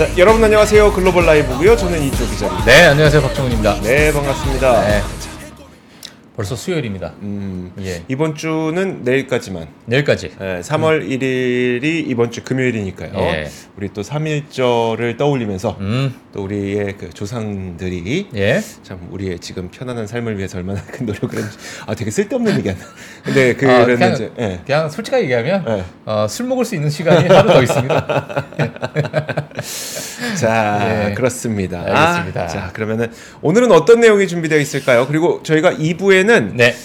자, 여러분 안녕하세요. 글로벌 라이브고요. 저는 이주호 기자입니다. 네, 안녕하세요. 박종훈입니다. 네, 반갑습니다. 네. 벌써 수요일입니다. 예. 이번 주는 내일까지만. 내일까지. 네, 3월 1일이 이번 주 금요일이니까요. 예. 우리 또 3.1절을 떠올리면서 또 우리의 그 조상들이 예. 참 우리의 지금 편안한 삶을 위해서 얼마나 큰 노력을 했는지. 아, 되게 쓸데없는 얘기하나. 근데 그냥 솔직하게 얘기하면 예. 술 먹을 수 있는 시간이 하루 더 있습니다. 자, 예. 그렇습니다. 알겠습니다. 아, 자, 그러면은 오늘은 어떤 내용이 준비되어 있을까요? 그리고 저희가 2부에는 네.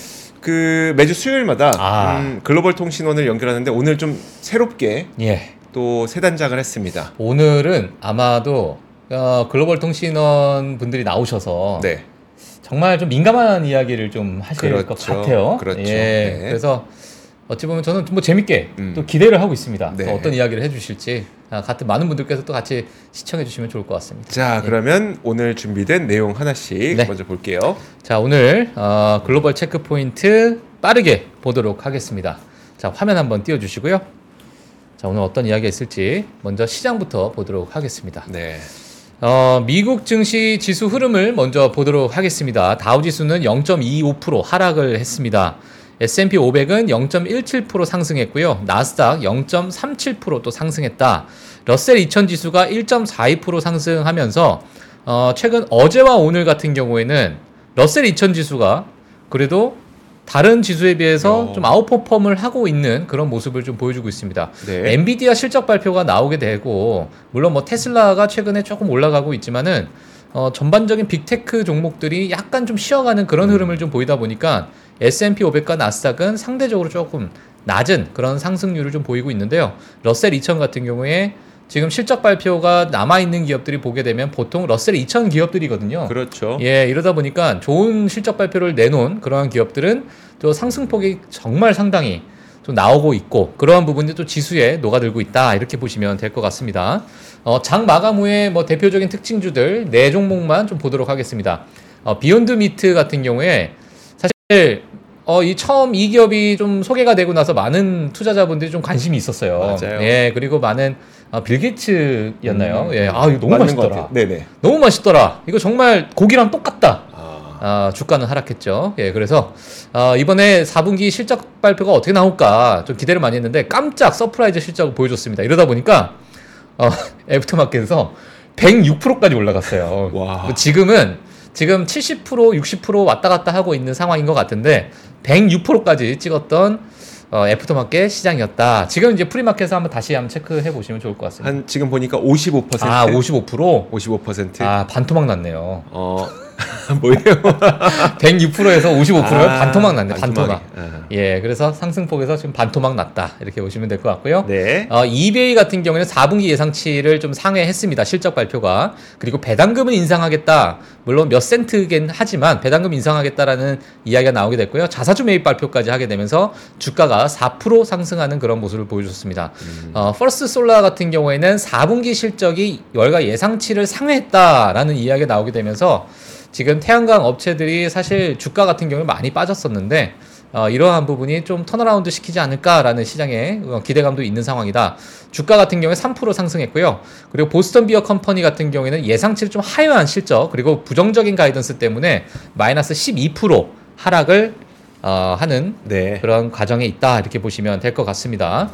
그 매주 수요일마다 글로벌 통신원을 연결하는데 오늘 좀 새롭게 예. 또 새 단장을 했습니다. 오늘은 아마도 글로벌 통신원 분들이 나오셔서 네. 정말 좀 민감한 이야기를 좀 하실 그렇죠. 것 같아요. 그렇죠. 예. 네. 그래서 어찌 보면 저는 뭐 재밌게 또 기대를 하고 있습니다. 네. 또 어떤 이야기를 해주실지 같은 많은 분들께서 또 같이 시청해주시면 좋을 것 같습니다. 자, 예. 그러면 오늘 준비된 내용 하나씩 네. 먼저 볼게요. 자, 오늘 글로벌 체크포인트 빠르게 보도록 하겠습니다. 자, 화면 한번 띄워주시고요. 자, 오늘 어떤 이야기가 있을지 먼저 시장부터 보도록 하겠습니다. 네. 미국 증시 지수 흐름을 먼저 보도록 하겠습니다. 다우지수는 0.25% 하락을 했습니다. S&P500은 0.17% 상승했고요. 나스닥 0.37% 또 상승했다. 러셀 2000 지수가 1.42% 상승하면서 최근 어제와 오늘 같은 경우에는 러셀 2000 지수가 그래도 다른 지수에 비해서 좀 아웃퍼폼을 하고 있는 그런 모습을 좀 보여주고 있습니다. 네. 엔비디아 실적 발표가 나오게 되고 물론 뭐 테슬라가 최근에 조금 올라가고 있지만은 전반적인 빅테크 종목들이 약간 좀 쉬어가는 그런 흐름을 좀 보이다 보니까 S&P 500과 나스닥은 상대적으로 조금 낮은 그런 상승률을 좀 보이고 있는데요. 러셀 2000 같은 경우에 지금 실적 발표가 남아있는 기업들이 보게 되면 보통 러셀 2000 기업들이거든요. 그렇죠. 예, 이러다 보니까 좋은 실적 발표를 내놓은 그러한 기업들은 또 상승폭이 정말 상당히 좀 나오고 있고 그러한 부분이 또 지수에 녹아들고 있다 이렇게 보시면 될 것 같습니다. 장 마감 후에 뭐 대표적인 특징주들 네 종목만 좀 보도록 하겠습니다. 비욘드미트 같은 경우에 사실 이 기업이 좀 소개가 되고 나서 많은 투자자분들이 좀 관심이 있었어요. 맞아요. 예, 그리고 많은 빌 게이츠였나요? 예, 이거 너무 맛있더라. 네네. 너무 맛있더라. 이거 정말 고기랑 똑같다. 주가는 하락했죠. 예, 그래서 이번에 4분기 실적 발표가 어떻게 나올까 좀 기대를 많이 했는데 깜짝 서프라이즈 실적을 보여줬습니다. 이러다 보니까 애프터마켓에서 106%까지 올라갔어요. 와. 지금 70%, 60% 왔다 갔다 하고 있는 상황인 것 같은데 106%까지 찍었던 애프터마켓 시장이었다. 지금 이제 프리마켓에서 한번 다시 체크해 보시면 좋을 것 같습니다. 한 지금 보니까 55%. 아, 55%? 55%. 아, 반토막 났네요. 뭐예요? 106%에서 55%면 반토막 났네. 반토막. 예, 그래서 상승폭에서 지금 반토막 났다. 이렇게 보시면 될 것 같고요. 네. 이베이 같은 경우에는 4분기 예상치를 좀 상회했습니다. 실적 발표가. 그리고 배당금은 인상하겠다. 물론 몇 센트긴 하지만 배당금 인상하겠다라는 이야기가 나오게 됐고요. 자사주 매입 발표까지 하게 되면서 주가가 4% 상승하는 그런 모습을 보여줬습니다. 퍼스트 솔라 같은 경우에는 4분기 실적이 월가 예상치를 상회했다라는 이야기가 나오게 되면서 지금 태양광 업체들이 사실 주가 같은 경우에 많이 빠졌었는데 이러한 부분이 좀 턴어라운드 시키지 않을까라는 시장의 기대감도 있는 상황이다. 주가 같은 경우에 3% 상승했고요. 그리고 보스턴 비어 컴퍼니 같은 경우에는 예상치를 좀 하회한 실적 그리고 부정적인 가이던스 때문에 마이너스 12% 하락을 하는 네. 그런 과정에 있다 이렇게 보시면 될 것 같습니다.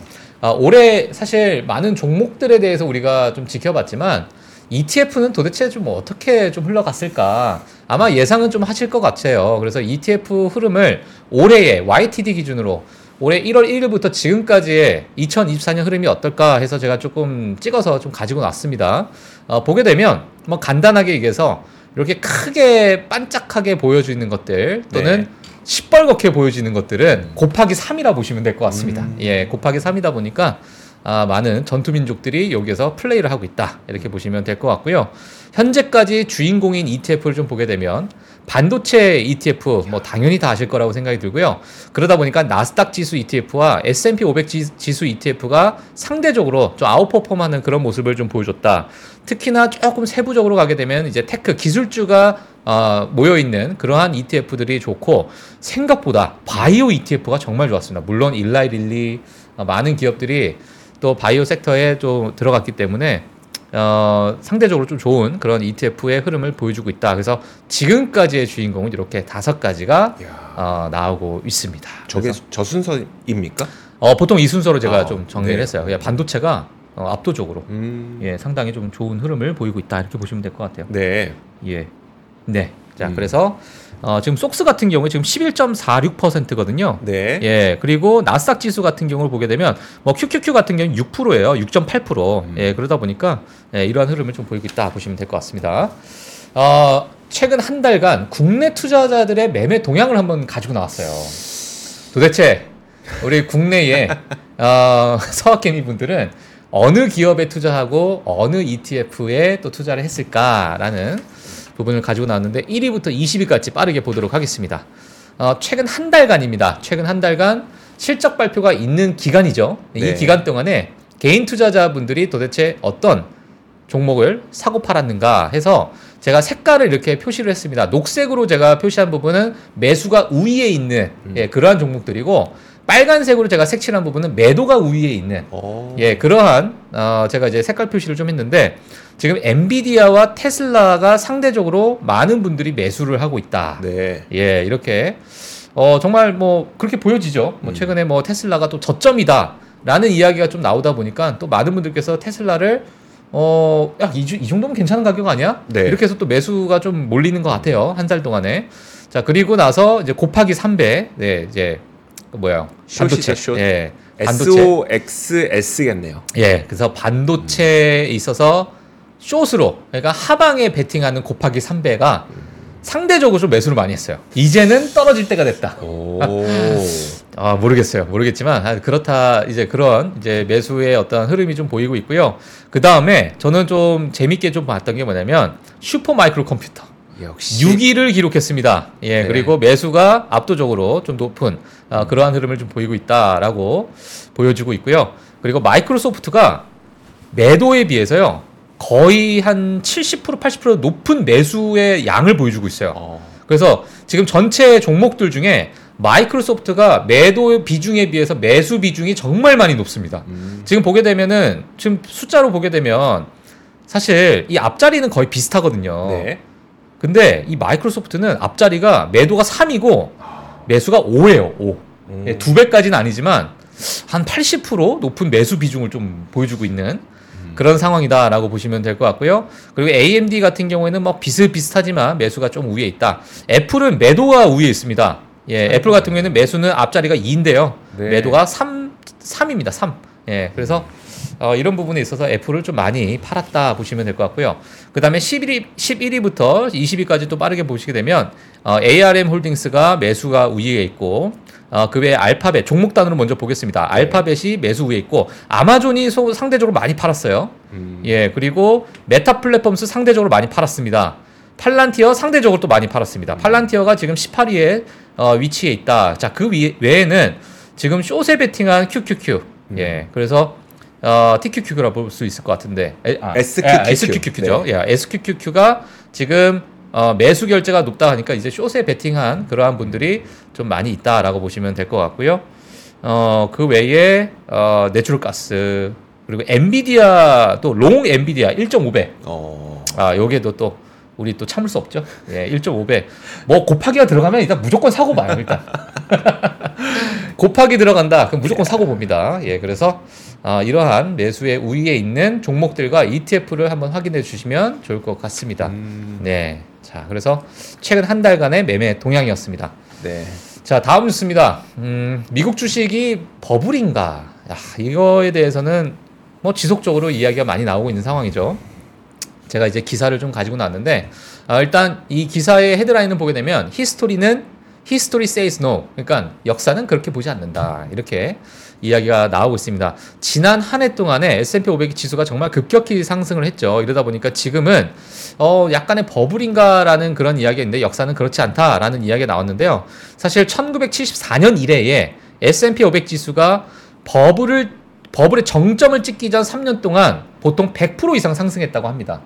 올해 사실 많은 종목들에 대해서 우리가 좀 지켜봤지만 ETF는 도대체 좀 어떻게 좀 흘러갔을까? 아마 예상은 좀 하실 것 같아요. 그래서 ETF 흐름을 올해의 YTD 기준으로 올해 1월 1일부터 지금까지의 2024년 흐름이 어떨까 해서 제가 조금 찍어서 좀 가지고 놨습니다. 보게 되면 뭐 간단하게 얘기해서 이렇게 크게 반짝하게 보여지는 것들 또는 네. 시뻘겋게 보여지는 것들은 곱하기 3이라 보시면 될 것 같습니다. 예, 곱하기 3이다 보니까 많은 전투민족들이 여기에서 플레이를 하고 있다 이렇게 보시면 될 것 같고요. 현재까지 주인공인 ETF를 좀 보게 되면 반도체 ETF 뭐 당연히 다 아실 거라고 생각이 들고요. 그러다 보니까 나스닥 지수 ETF와 S&P 500 지수 ETF가 상대적으로 좀 아웃퍼폼하는 그런 모습을 좀 보여줬다. 특히나 조금 세부적으로 가게 되면 이제 테크 기술주가 모여있는 그러한 ETF들이 좋고 생각보다 바이오 ETF가 정말 좋았습니다. 물론 일라이 릴리 많은 기업들이 또 바이오 섹터에 좀 들어갔기 때문에 상대적으로 좀 좋은 그런 ETF의 흐름을 보여주고 있다. 그래서 지금까지의 주인공은 이렇게 5가지가 나오고 있습니다. 저게 저 순서입니까? 보통 이 순서로 제가 좀 정리를 했어요. 그냥 반도체가 압도적으로 상당히 좀 좋은 흐름을 보이고 있다. 이렇게 보시면 될 것 같아요. 네. 예. 네. 자, 그래서 지금 속스 같은 경우에 지금 11.46%거든요. 네. 예. 그리고 나스닥 지수 같은 경우를 보게 되면 뭐 QQQ 같은 경우는 6%예요. 6.8%. 예. 그러다 보니까 이러한 흐름을 좀 보이고 있다 보시면 될 것 같습니다. 최근 한 달간 국내 투자자들의 매매 동향을 한번 가지고 나왔어요. 도대체 우리 국내의 서학개미 분들은 어느 기업에 투자하고 어느 ETF에 또 투자를 했을까라는 부분을 가지고 나왔는데 1위부터 20위까지 빠르게 보도록 하겠습니다. 최근 한 달간입니다. 최근 한 달간 실적 발표가 있는 기간이죠. 네. 이 기간 동안에 개인 투자자분들이 도대체 어떤 종목을 사고 팔았는가 해서 제가 색깔을 이렇게 표시를 했습니다. 녹색으로 제가 표시한 부분은 매수가 우위에 있는 그러한 종목들이고 빨간색으로 제가 색칠한 부분은 매도가 우위에 있는 그러한 제가 이제 색깔 표시를 좀 했는데 지금 엔비디아와 테슬라가 상대적으로 많은 분들이 매수를 하고 있다. 네. 예, 이렇게 정말 뭐 그렇게 보여지죠. 뭐 최근에 뭐 테슬라가 또 저점이다라는 이야기가 좀 나오다 보니까 또 많은 분들께서 테슬라를 야, 이 정도면 괜찮은 가격 아니야? 네. 이렇게 해서 또 매수가 좀 몰리는 것 같아요. 한 달 동안에. 자, 그리고 나서 이제 곱하기 3배. 네, 이제 뭐야? 반도체. 예. SOXS겠네요. 예. 그래서 반도체에 있어서 숏으로 그러니까 하방에 베팅하는 곱하기 3배가 상대적으로 좀 매수를 많이 했어요. 이제는 떨어질 때가 됐다. 모르겠어요. 모르겠지만 그렇다. 이제 그런 이제 매수의 어떤 흐름이 좀 보이고 있고요. 그 다음에 저는 좀 재밌게 좀 봤던 게 뭐냐면 슈퍼 마이크로 컴퓨터. 역시. 6위를 기록했습니다. 예, 네. 그리고 매수가 압도적으로 좀 높은 그러한 흐름을 좀 보이고 있다라고 보여주고 있고요. 그리고 마이크로소프트가 매도에 비해서요. 거의 한 70%, 80% 높은 매수의 양을 보여주고 있어요. 그래서 지금 전체 종목들 중에 마이크로소프트가 매도 비중에 비해서 매수 비중이 정말 많이 높습니다. 지금 보게 되면은 지금 숫자로 보게 되면 사실 이 앞자리는 거의 비슷하거든요. 네. 근데 이 마이크로소프트는 앞자리가 매도가 3이고 매수가 5예요. 5. 예, 2배까지는 아니지만 한 80% 높은 매수 비중을 좀 보여주고 있는 그런 상황이다라고 보시면 될 것 같고요. 그리고 AMD 같은 경우에는 뭐 비슷비슷하지만 매수가 좀 우위에 있다. 애플은 매도가 우위에 있습니다. 예, 애플 같은 경우에는 매수는 앞자리가 2인데요. 네. 매도가 3입니다. 3. 예, 그래서 이런 부분에 있어서 애플을 좀 많이 팔았다 보시면 될 것 같고요. 그 다음에 11위부터 20위까지 또 빠르게 보시게 되면 ARM 홀딩스가 매수가 우위에 있고 그 외에 알파벳, 종목 단으로 먼저 보겠습니다. 알파벳이 매수 우위에 있고 아마존이 상대적으로 많이 팔았어요. 예, 그리고 메타 플랫폼스 상대적으로 많이 팔았습니다. 팔란티어 상대적으로 또 많이 팔았습니다. 팔란티어가 지금 18위에 위치해 있다. 자, 그 외에는 지금 숏에 베팅한 QQQ. 예, 그래서 TQQQ라 볼 수 있을 것 같은데 SQQQ죠. 네. 예, SQQQ가 지금 매수 결제가 높다 하니까 이제 숏에 베팅한 그러한 분들이 좀 많이 있다라고 보시면 될 것 같고요. 그 외에 내추럴가스 그리고 엔비디아 또 롱 엔비디아 1.5배. 여기에도 또 우리 또 참을 수 없죠. 예, 1.5배. 뭐 곱하기가 들어가면 일단 무조건 사고 봐요. 일단 곱하기 들어간다. 그럼 무조건 사고 봅니다. 예, 그래서 이러한 매수의 우위에 있는 종목들과 ETF를 한번 확인해 주시면 좋을 것 같습니다. 네, 자 그래서 최근 한 달간의 매매 동향이었습니다. 네, 자 다음 뉴스입니다. 미국 주식이 버블인가? 이거에 대해서는 뭐 지속적으로 이야기가 많이 나오고 있는 상황이죠. 제가 이제 기사를 좀 가지고 나왔는데 일단 이 기사의 헤드라인을 보게 되면 히스토리 says no. 그러니까 역사는 그렇게 보지 않는다. 이렇게 이야기가 나오고 있습니다. 지난 한 해 동안에 S&P500 지수가 정말 급격히 상승을 했죠. 이러다 보니까 지금은 약간의 버블인가라는 그런 이야기가 있는데 역사는 그렇지 않다라는 이야기가 나왔는데요. 사실 1974년 이래에 S&P500 지수가 버블의 정점을 찍기 전 3년 동안 보통 100% 이상 상승했다고 합니다.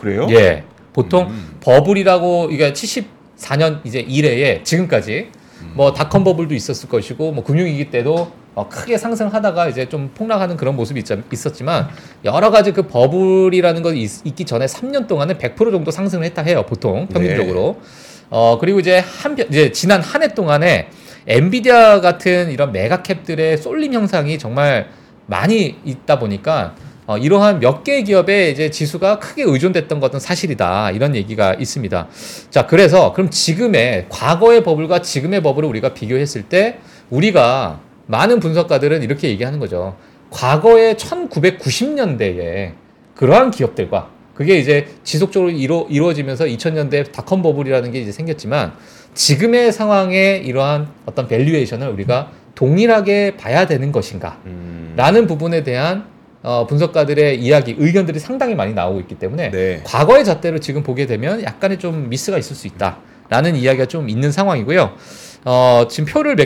그래요? 예. 보통 버블이라고 이게 74년 이제 이래에 지금까지 뭐 닷컴 버블도 있었을 것이고 뭐 금융위기 때도 크게 상승하다가 이제 좀 폭락하는 그런 모습이 있었지만 여러 가지 그 버블이라는 것이 있기 전에 3년 동안은 100% 정도 상승을 했다 해요. 보통 평균적으로. 네. 그리고 이제 지난 한 해 동안에 엔비디아 같은 이런 메가캡들의 쏠림 현상이 정말 많이 있다 보니까 이러한 몇 개의 기업에 이제 지수가 크게 의존됐던 것은 사실이다. 이런 얘기가 있습니다. 자, 그래서 그럼 지금의 과거의 버블과 지금의 버블을 우리가 비교했을 때 우리가 많은 분석가들은 이렇게 얘기하는 거죠. 과거의 1990년대에 그러한 기업들과 그게 이제 지속적으로 이루어지면서 2000년대 닷컴 버블이라는 게 이제 생겼지만 지금의 상황에 이러한 어떤 밸류에이션을 우리가 동일하게 봐야 되는 것인가 라는 부분에 대한 분석가들의 이야기, 의견들이 상당히 많이 나오고 있기 때문에 네. 과거의 잣대로 지금 보게 되면 약간의 좀 미스가 있을 수 있다라는 이야기가 좀 있는 상황이고요. 지금 표를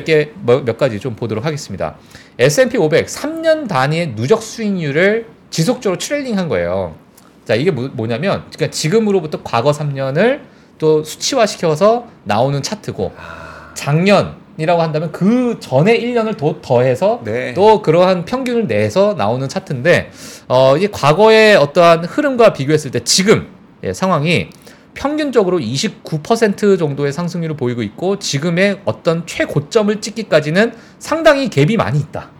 몇 가지 좀 보도록 하겠습니다. S&P500 3년 단위의 누적 수익률을 지속적으로 트레일링한 거예요. 자, 이게 뭐냐면 그러니까 지금으로부터 과거 3년을 또 수치화시켜서 나오는 차트고 작년이라고 한다면 그 전에 1년을 더해서 네. 또 그러한 평균을 내서 나오는 차트인데 이 과거의 어떠한 흐름과 비교했을 때 지금 상황이 평균적으로 29% 정도의 상승률을 보이고 있고 지금의 어떤 최고점을 찍기까지는 상당히 갭이 많이 있다.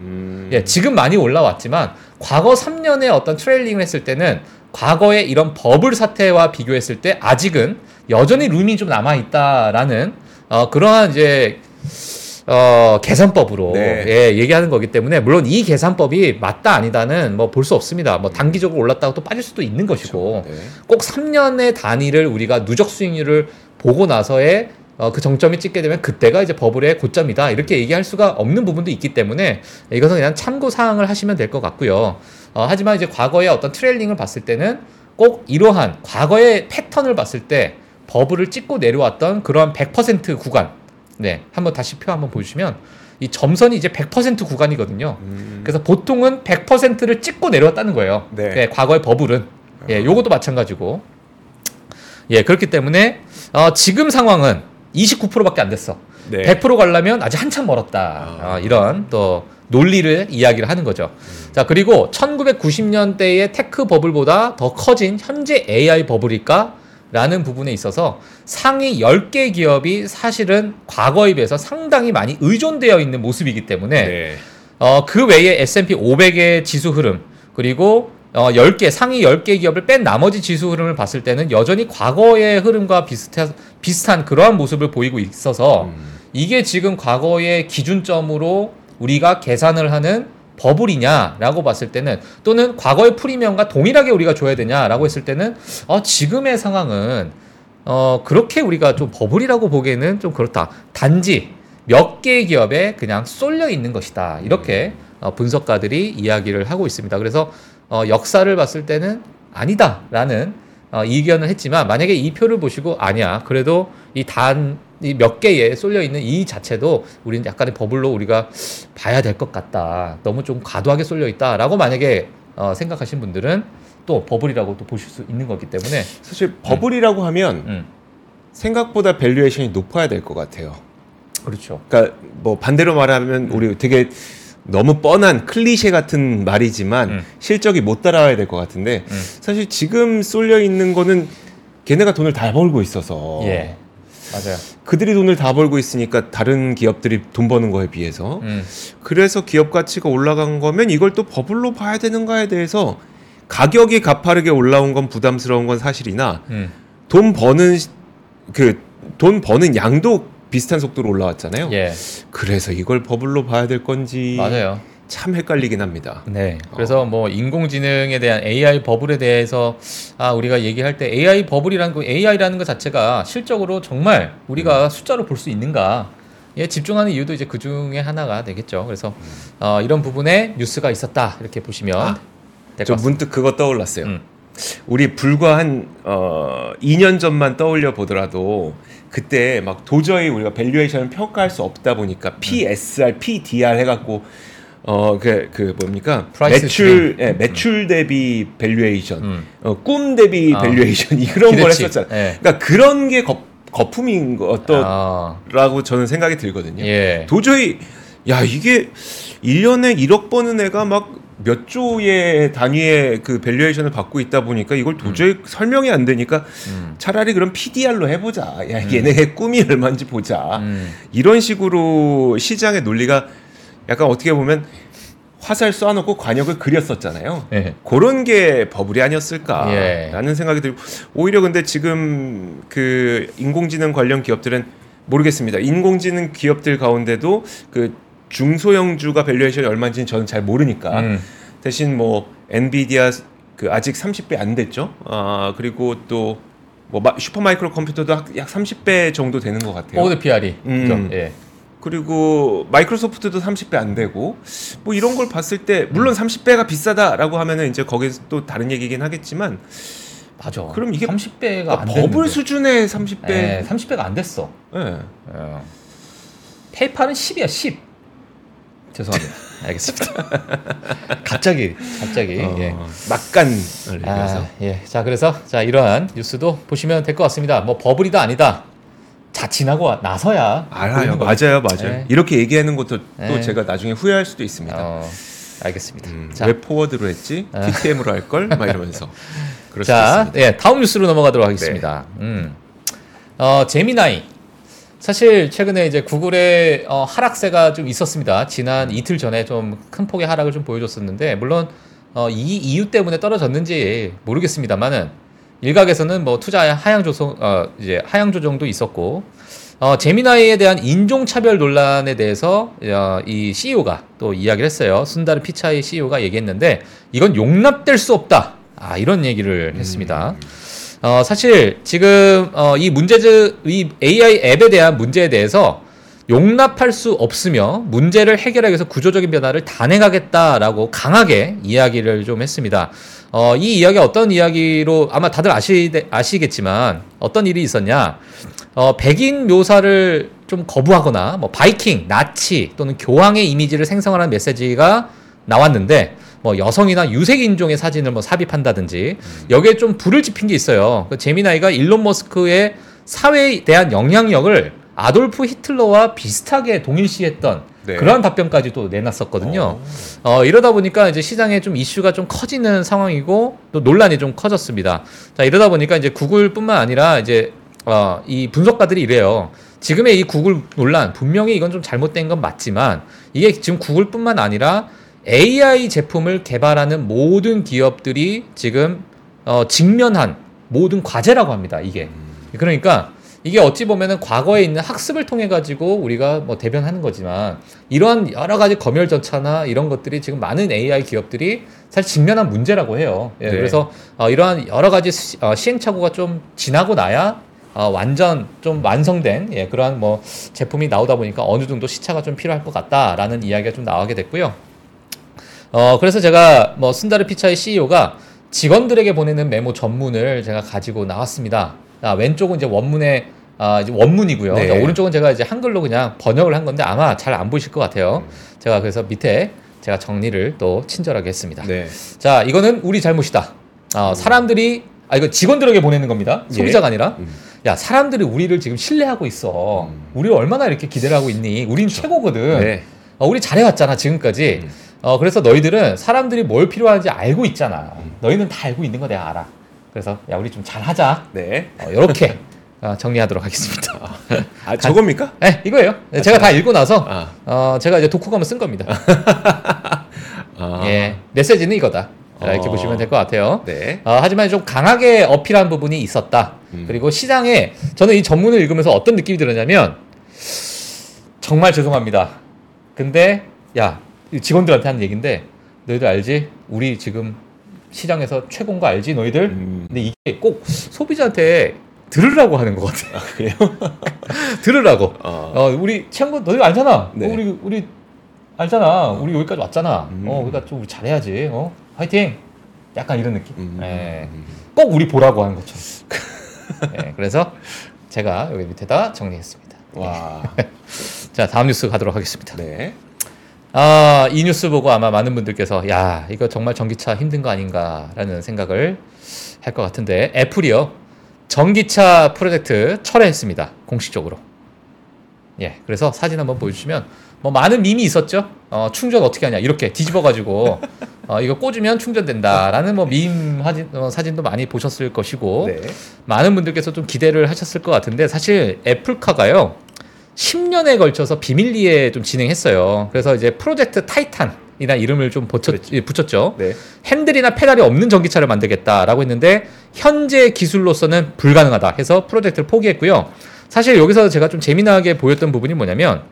예, 지금 많이 올라왔지만 과거 3년의 어떤 트레일링을 했을 때는 과거의 이런 버블 사태와 비교했을 때 아직은 여전히 룸이 좀 남아있다라는 그러한 이제 계산법으로 네. 예, 얘기하는 거기 때문에 물론 이 계산법이 맞다 아니다는 뭐 볼 수 없습니다. 뭐 단기적으로 올랐다고 또 빠질 수도 있는 것이고 그렇죠. 네. 꼭 3년의 단위를 우리가 누적 수익률을 보고 나서의 그 정점이 찍게 되면 그때가 이제 버블의 고점이다 이렇게 얘기할 수가 없는 부분도 있기 때문에 이것은 그냥 참고 사항을 하시면 될 것 같고요. 하지만 이제 과거의 어떤 트레일링을 봤을 때는 꼭 이러한 과거의 패턴을 봤을 때 버블을 찍고 내려왔던 그러한 100% 구간 네, 한번 다시 표 한번 보여주시면 이 점선이 이제 100% 구간이거든요. 그래서 보통은 100%를 찍고 내려왔다는 거예요. 네. 네, 과거의 버블은 예, 요것도 마찬가지고 예 그렇기 때문에 지금 상황은 29%밖에 안 됐어. 네. 100% 가려면 아직 한참 멀었다. 이런 또 논리를 이야기를 하는 거죠. 자 그리고 1990년대의 테크 버블보다 더 커진 현재 AI 버블일까? 라는 부분에 있어서 상위 10개 기업이 사실은 과거에 비해서 상당히 많이 의존되어 있는 모습이기 때문에 네. 그 외에 S&P 500의 지수 흐름 그리고 10개 상위 10개 기업을 뺀 나머지 지수 흐름을 봤을 때는 여전히 과거의 흐름과 비슷한 그러한 모습을 보이고 있어서 이게 지금 과거의 기준점으로 우리가 계산을 하는 버블이냐라고 봤을 때는 또는 과거의 프리미엄과 동일하게 우리가 줘야 되냐라고 했을 때는 지금의 상황은 그렇게 우리가 좀 버블이라고 보기에는 좀 그렇다. 단지 몇 개의 기업에 그냥 쏠려 있는 것이다. 이렇게 분석가들이 이야기를 하고 있습니다. 그래서 역사를 봤을 때는 아니다라는 이견을 했지만 만약에 이 표를 보시고 아니야. 그래도 이 몇 개에 쏠려 있는 이 자체도 우리는 약간의 버블로 우리가 봐야 될 것 같다. 너무 좀 과도하게 쏠려 있다라고 만약에 생각하신 분들은 또 버블이라고 또 보실 수 있는 거기 때문에 사실 버블이라고 하면 생각보다 밸류에이션이 높아야 될 것 같아요. 그렇죠. 그러니까 뭐 반대로 말하면 우리 되게 너무 뻔한 클리셰 같은 말이지만 실적이 못 따라와야 될 것 같은데 사실 지금 쏠려 있는 거는 걔네가 돈을 다 벌고 있어서. 예. 맞아요. 그들이 돈을 다 벌고 있으니까 다른 기업들이 돈 버는 거에 비해서 그래서 기업 가치가 올라간 거면 이걸 또 버블로 봐야 되는가에 대해서 가격이 가파르게 올라온 건 부담스러운 건 사실이나 돈 버는 양도 비슷한 속도로 올라왔잖아요. 예. 그래서 이걸 버블로 봐야 될 건지 맞아요. 참 헷갈리긴 합니다. 네. 그래서 뭐 인공지능에 대한 AI 버블에 대해서 우리가 얘기할 때 AI 버블이라는 거 AI라는 것 자체가 실적으로 정말 우리가 숫자로 볼 수 있는가에 집중하는 이유도 이제 그 중에 하나가 되겠죠. 그래서 이런 부분에 뉴스가 있었다 이렇게 보시면 될 것 같습니다. 저 문득 그거 떠올랐어요. 우리 불과 한 2년 전만 떠올려 보더라도 그때 막 도저히 우리가 밸류에이션을 평가할 수 없다 보니까 PSR, PDR 해갖고 뭡니까? 매출 대비 밸류에이션, 꿈 대비 밸류에이션 이런 걸 했었잖아요. 네. 그러니까 그런 게 거품인 거라고 저는 생각이 들거든요. 예. 도저히 야 이게 1년에 1억 버는 애가 막 몇 조의 단위의 그 밸류에이션을 받고 있다 보니까 이걸 도저히 설명이 안 되니까 차라리 그럼 PDR로 해보자. 야 얘네의 꿈이 얼마인지 보자. 이런 식으로 시장의 논리가 약간 어떻게 보면 화살 쏴놓고 관역을 그렸었잖아요. 예. 그런 게 버블이 아니었을까라는 예. 생각이 들고 오히려 근데 지금 그 인공지능 관련 기업들은 모르겠습니다. 인공지능 기업들 가운데도 그 중소형주가 밸류에이션이 얼마인지는 저는 잘 모르니까 대신 뭐 엔비디아 그 아직 30배 안 됐죠. 아 그리고 또 뭐 슈퍼 마이크로 컴퓨터도 약 30배 정도 되는 것 같아요. 오늘 PR이 예. 그리고 마이크로소프트도 30배 안 되고 뭐 이런 걸 봤을 때 물론 30배가 비싸다라고 하면은 이제 거기서 또 다른 얘기긴 하겠지만 맞아. 그럼 이게 30배가 안 버블 됐는데. 수준의 30배. 네, 30배가 안 됐어. 예. 네. 네. 페이팔은 10이야, 10. 죄송합니다. 알겠습니다. 갑자기 예. 막간을 위해서. 예. 자, 그래서 자, 이러한 뉴스도 보시면 될 것 같습니다. 뭐 버블이다 아니다. 다 지나고 나서야 알아요. 맞아요. 네. 이렇게 얘기하는 것도 네. 또 제가 나중에 후회할 수도 있습니다. 알겠습니다. 자. 왜 포워드로 했지? TTM으로 할 걸? 막 이러면서. 그럴 자, 수도 예, 다음 뉴스로 넘어가도록 하겠습니다. 네. 제미나이. 사실 최근에 이제 구글의 하락세가 좀 있었습니다. 지난 이틀 전에 좀 큰 폭의 하락을 좀 보여줬었는데 물론 이 이유 때문에 떨어졌는지 모르겠습니다만은. 일각에서는 뭐 투자 하향 조정도 있었고 제미나이에 대한 인종차별 논란에 대해서 이 CEO가 또 이야기를 했어요. 순다르 피차이 CEO가 얘기했는데 이건 용납될 수 없다. 아 이런 얘기를 했습니다. 사실 지금 이 AI 앱에 대한 문제에 대해서 용납할 수 없으며 문제를 해결하기 위해서 구조적인 변화를 단행하겠다라고 강하게 이야기를 좀 했습니다. 이 이야기가 어떤 이야기로 아마 다들 아시겠지만 어떤 일이 있었냐. 백인 묘사를 좀 거부하거나 뭐 바이킹, 나치 또는 교황의 이미지를 생성하는 메시지가 나왔는데 뭐 여성이나 유색인종의 사진을 뭐 삽입한다든지 여기에 좀 불을 지핀 게 있어요. 그 제미나이가 일론 머스크의 사회에 대한 영향력을 아돌프 히틀러와 비슷하게 동일시했던 네. 그러한 답변까지 또 내놨었거든요. 이러다 보니까 이제 시장에 좀 이슈가 좀 커지는 상황이고 또 논란이 좀 커졌습니다. 자, 이러다 보니까 이제 구글뿐만 아니라 이제 이 분석가들이 이래요. 지금의 이 구글 논란 분명히 이건 좀 잘못된 건 맞지만 이게 지금 구글뿐만 아니라 AI 제품을 개발하는 모든 기업들이 지금 직면한 모든 과제라고 합니다. 이게 그러니까. 이게 어찌 보면은 과거에 있는 학습을 통해 가지고 우리가 뭐 대변하는 거지만 이러한 여러 가지 검열전차나 이런 것들이 지금 많은 AI 기업들이 사실 직면한 문제라고 해요. 예, 네. 그래서 이러한 여러 가지 시행착오가 좀 지나고 나야 완전 좀 완성된 예, 그러한 뭐 제품이 나오다 보니까 어느 정도 시차가 좀 필요할 것 같다라는 이야기가 좀 나오게 됐고요. 그래서 제가 뭐 순다르 피차이 CEO가 직원들에게 보내는 메모 전문을 제가 가지고 나왔습니다. 왼쪽은 이제 원문의 이제 원문이고요. 네. 오른쪽은 제가 이제 한글로 그냥 번역을 한 건데 아마 잘 안 보이실 것 같아요. 제가 그래서 밑에 제가 정리를 또 친절하게 했습니다. 네. 자, 이거는 우리 잘못이다. 사람들이 이거 직원들에게 보내는 겁니다. 소비자가 아니라. 야, 사람들이 우리를 지금 신뢰하고 있어. 우리를 얼마나 이렇게 기대를 하고 있니? 우린 그렇죠. 최고거든. 네. 우리 잘해왔잖아 지금까지. 그래서 너희들은 사람들이 뭘 필요한지 알고 있잖아. 너희는 다 알고 있는 거 내가 알아. 그래서 야 우리 좀 잘하자. 네. 이렇게 정리하도록 하겠습니다. 아 저겁니까? 네, 이거예요. 네, 제가 다 읽고 나서 제가 이제 독후감을 쓴 겁니다. 예, 메시지는 이거다. 이렇게 보시면 될 것 같아요. 네. 하지만 좀 강하게 어필한 부분이 있었다. 그리고 시장에 저는 이 전문을 읽으면서 어떤 느낌이 들었냐면 정말 죄송합니다. 근데 야 직원들한테 하는 얘기인데 너희들 알지? 우리 지금 시장에서 최고인 거 알지 너희들? 근데 이게 꼭 소비자한테 들으라고 하는 것 같아요. 아, 그래요? 들으라고. 우리 취한 거 너희들 알잖아. 네. 우리 알잖아. 우리 여기까지 왔잖아. 그러니까 좀 우리 잘해야지. 화이팅. 약간 이런 느낌. 네. 꼭 우리 보라고 하는 것처럼. 네, 그래서 제가 여기 밑에다 정리했습니다. 와. 자, 다음 뉴스 가도록 하겠습니다. 네. 이 뉴스 보고 아마 많은 분들께서 야 이거 정말 전기차 힘든 거 아닌가라는 생각을 할 것 같은데 애플이요 전기차 프로젝트 철회했습니다. 공식적으로. 예, 그래서 사진 한번 보여주시면 뭐 많은 밈이 있었죠. 충전 어떻게 하냐 이렇게 뒤집어가지고 이거 꽂으면 충전된다라는 뭐 밈 사진도 많이 보셨을 것이고 네. 많은 분들께서 좀 기대를 하셨을 것 같은데 사실 애플카가요 10년에 걸쳐서 비밀리에 좀 진행했어요. 그래서 이제 프로젝트 타이탄이나 이름을 좀 붙였죠. 네. 핸들이나 페달이 없는 전기차를 만들겠다라고 했는데 현재 기술로서는 불가능하다 해서 프로젝트를 포기했고요. 사실 여기서 제가 좀 재미나게 보였던 부분이 뭐냐면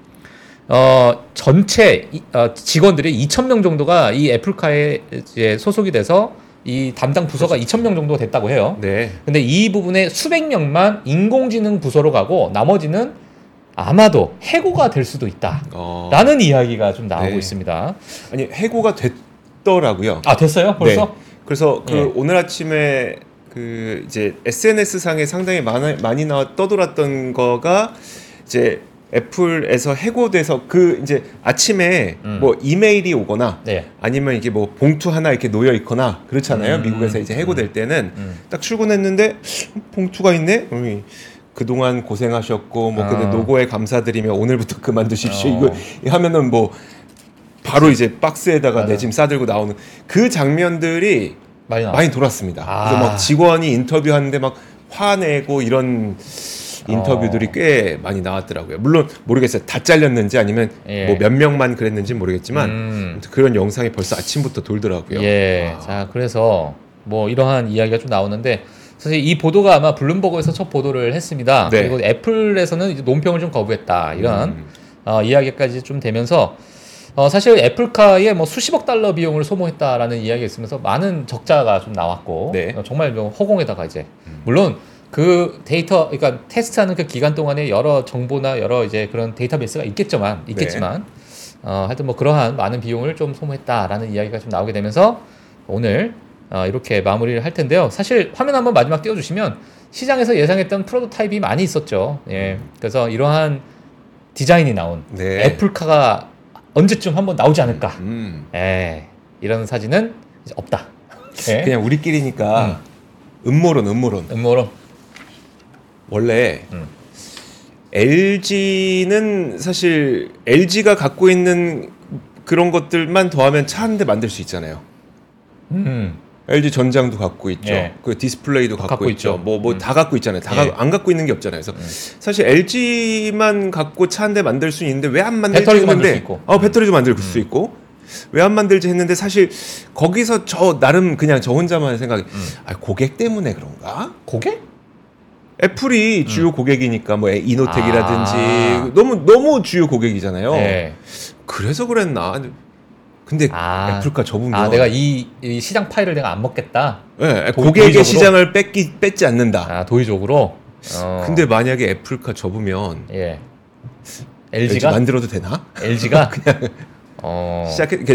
전체 직원들이 2,000명 정도가 이 애플카에 이제 소속이 돼서 이 담당 부서가 2,000명 정도 됐다고 해요. 네. 근데 이 부분에 수백 명만 인공지능 부서로 가고 나머지는 아마도 해고가 될 수도 있다라는 이야기가 좀 나오고 네. 있습니다. 아니 해고가 됐더라고요. 아 됐어요? 벌써? 네. 그래서 그 네. 오늘 아침에 그 이제 SNS 상에 상당히 많이 떠돌았던 거가 이제. 애플에서 해고돼서 그 이제 아침에 뭐 이메일이 오거나 네. 아니면 이게 뭐 봉투 하나 이렇게 놓여 있거나 그렇잖아요. 미국에서 이제 해고될 때는 딱 출근했는데 봉투가 있네. 그동안 고생하셨고 뭐 근데 노고에 감사드리며 오늘부터 그만두십시오. 이거 하면은 뭐 바로 이제 박스에다가 내 짐 싸들고 나오는 그 장면들이 많이 돌았습니다. 그래서 막 직원이 인터뷰하는데 막 화내고 이런 인터뷰들이 꽤 많이 나왔더라고요. 물론 모르겠어요. 다 잘렸는지 아니면 예. 뭐 몇 명만 그랬는지 모르겠지만 그런 영상이 벌써 아침부터 돌더라고요. 예. 자, 그래서 뭐 이러한 이야기가 좀 나오는데 사실 이 보도가 아마 블룸버그에서 첫 보도를 했습니다. 네. 그리고 애플에서는 이제 논평을 좀 거부했다. 이런 이야기까지 좀 되면서 사실 애플카에 뭐 수십억 달러 비용을 소모했다라는 이야기가 있으면서 많은 적자가 좀 나왔고 네. 정말 좀 허공에다가 이제 물론 그 데이터, 그러니까 테스트하는 그 기간 동안에 여러 정보나 여러 이제 그런 데이터베이스가 있겠지만, 네. 하여튼 뭐 그러한 많은 비용을 좀 소모했다라는 이야기가 좀 나오게 되면서 오늘 이렇게 마무리를 할 텐데요. 사실 화면 한번 마지막 띄워주시면 시장에서 예상했던 프로토타입이 많이 있었죠. 예. 그래서 이러한 디자인이 나온 네. 애플카가 언제쯤 한번 나오지 않을까. 예. 이런 사진은 이제 없다. 예. 그냥 우리끼리니까 음모론. 원래 LG는 사실 LG가 갖고 있는 그런 것들만 더하면 차 한 대 만들 수 있잖아요. LG 전장도 갖고 있죠. 예. 그 디스플레이도 갖고 있죠. 뭐 다 갖고 있잖아요. 다 예. 안 갖고 있는 게 없잖아요. 그래서 사실 LG만 갖고 차 한 대 만들 수 있는데 왜 안 만들지 했는데 만들 수 있고. 배터리도 만들 수 있고. 왜 안 만들지 했는데 사실 거기서 저 나름 그냥 저 혼자만의 생각이 고객 때문에 그런가? 고객? 애플이 주요 고객이니까 뭐 이노텍이라든지 너무 주요 고객이잖아요. 네. 그래서 그랬나? 근데 애플카 접으면 내가 이 시장 파일을 내가 안 먹겠다. 네, 고객의 도의적으로? 시장을 뺏지 않는다. 도의적으로. 근데 만약에 애플카 접으면 예. LG가 만들어도 되나? LG가 그냥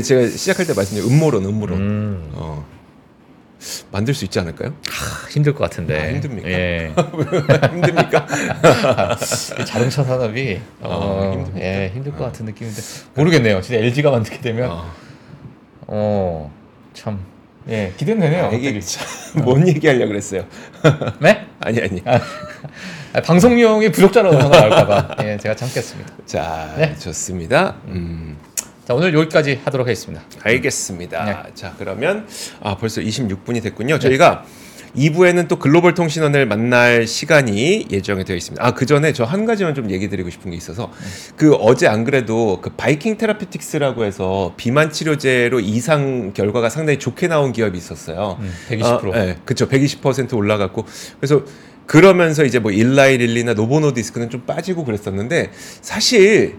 제가 시작할 때 말씀드린 음모론. 만들 수 있지 않을까요? 힘들 것 같은데. 힘듭니까? 예. 힘듭니까? 자동차 산업이 힘들 것 같은 느낌인데 모르겠네요. 진짜 LG가 만들게 되면 참 기대는 되네요. 이게 뭔 얘기하려고 그랬어요? 네? 아니. 방송용이 부족자라고 생각할까봐 제가 참겠습니다. 자, 네? 좋습니다. 자, 오늘 여기까지 하도록 하겠습니다. 알겠습니다. 네. 자, 그러면 벌써 26분이 됐군요. 네. 저희가 2부에는 또 글로벌 통신원을 만날 시간이 예정이 되어 있습니다. 그 전에 저 한 가지만 좀 얘기 드리고 싶은 게 있어서 그 어제 안 그래도 그 바이킹 테라피틱스라고 해서 비만 치료제로 이상 결과가 상당히 좋게 나온 기업이 있었어요. 120%. 네, 그렇죠. 120% 올라갔고 그래서 그러면서 이제 뭐 일라이 릴리나 노보노디스크는 좀 빠지고 그랬었는데 사실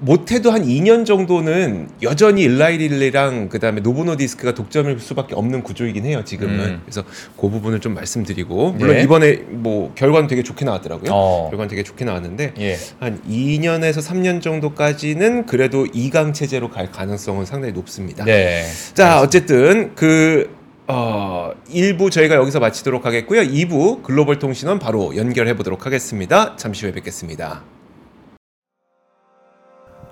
못해도 한 2년 정도는 여전히 일라이릴리랑 그다음에 노보노디스크가 독점일 수밖에 없는 구조이긴 해요 지금은. 그래서 그 부분을 좀 말씀드리고 물론 예. 이번에 뭐 결과는 되게 좋게 나왔더라고요. 결과는 되게 좋게 나왔는데 예. 한 2년에서 3년 정도까지는 그래도 2강 체제로 갈 가능성은 상당히 높습니다. 네. 자, 어쨌든 그 1부 저희가 여기서 마치도록 하겠고요. 2부 글로벌 통신원 바로 연결해 보도록 하겠습니다. 잠시 후에 뵙겠습니다.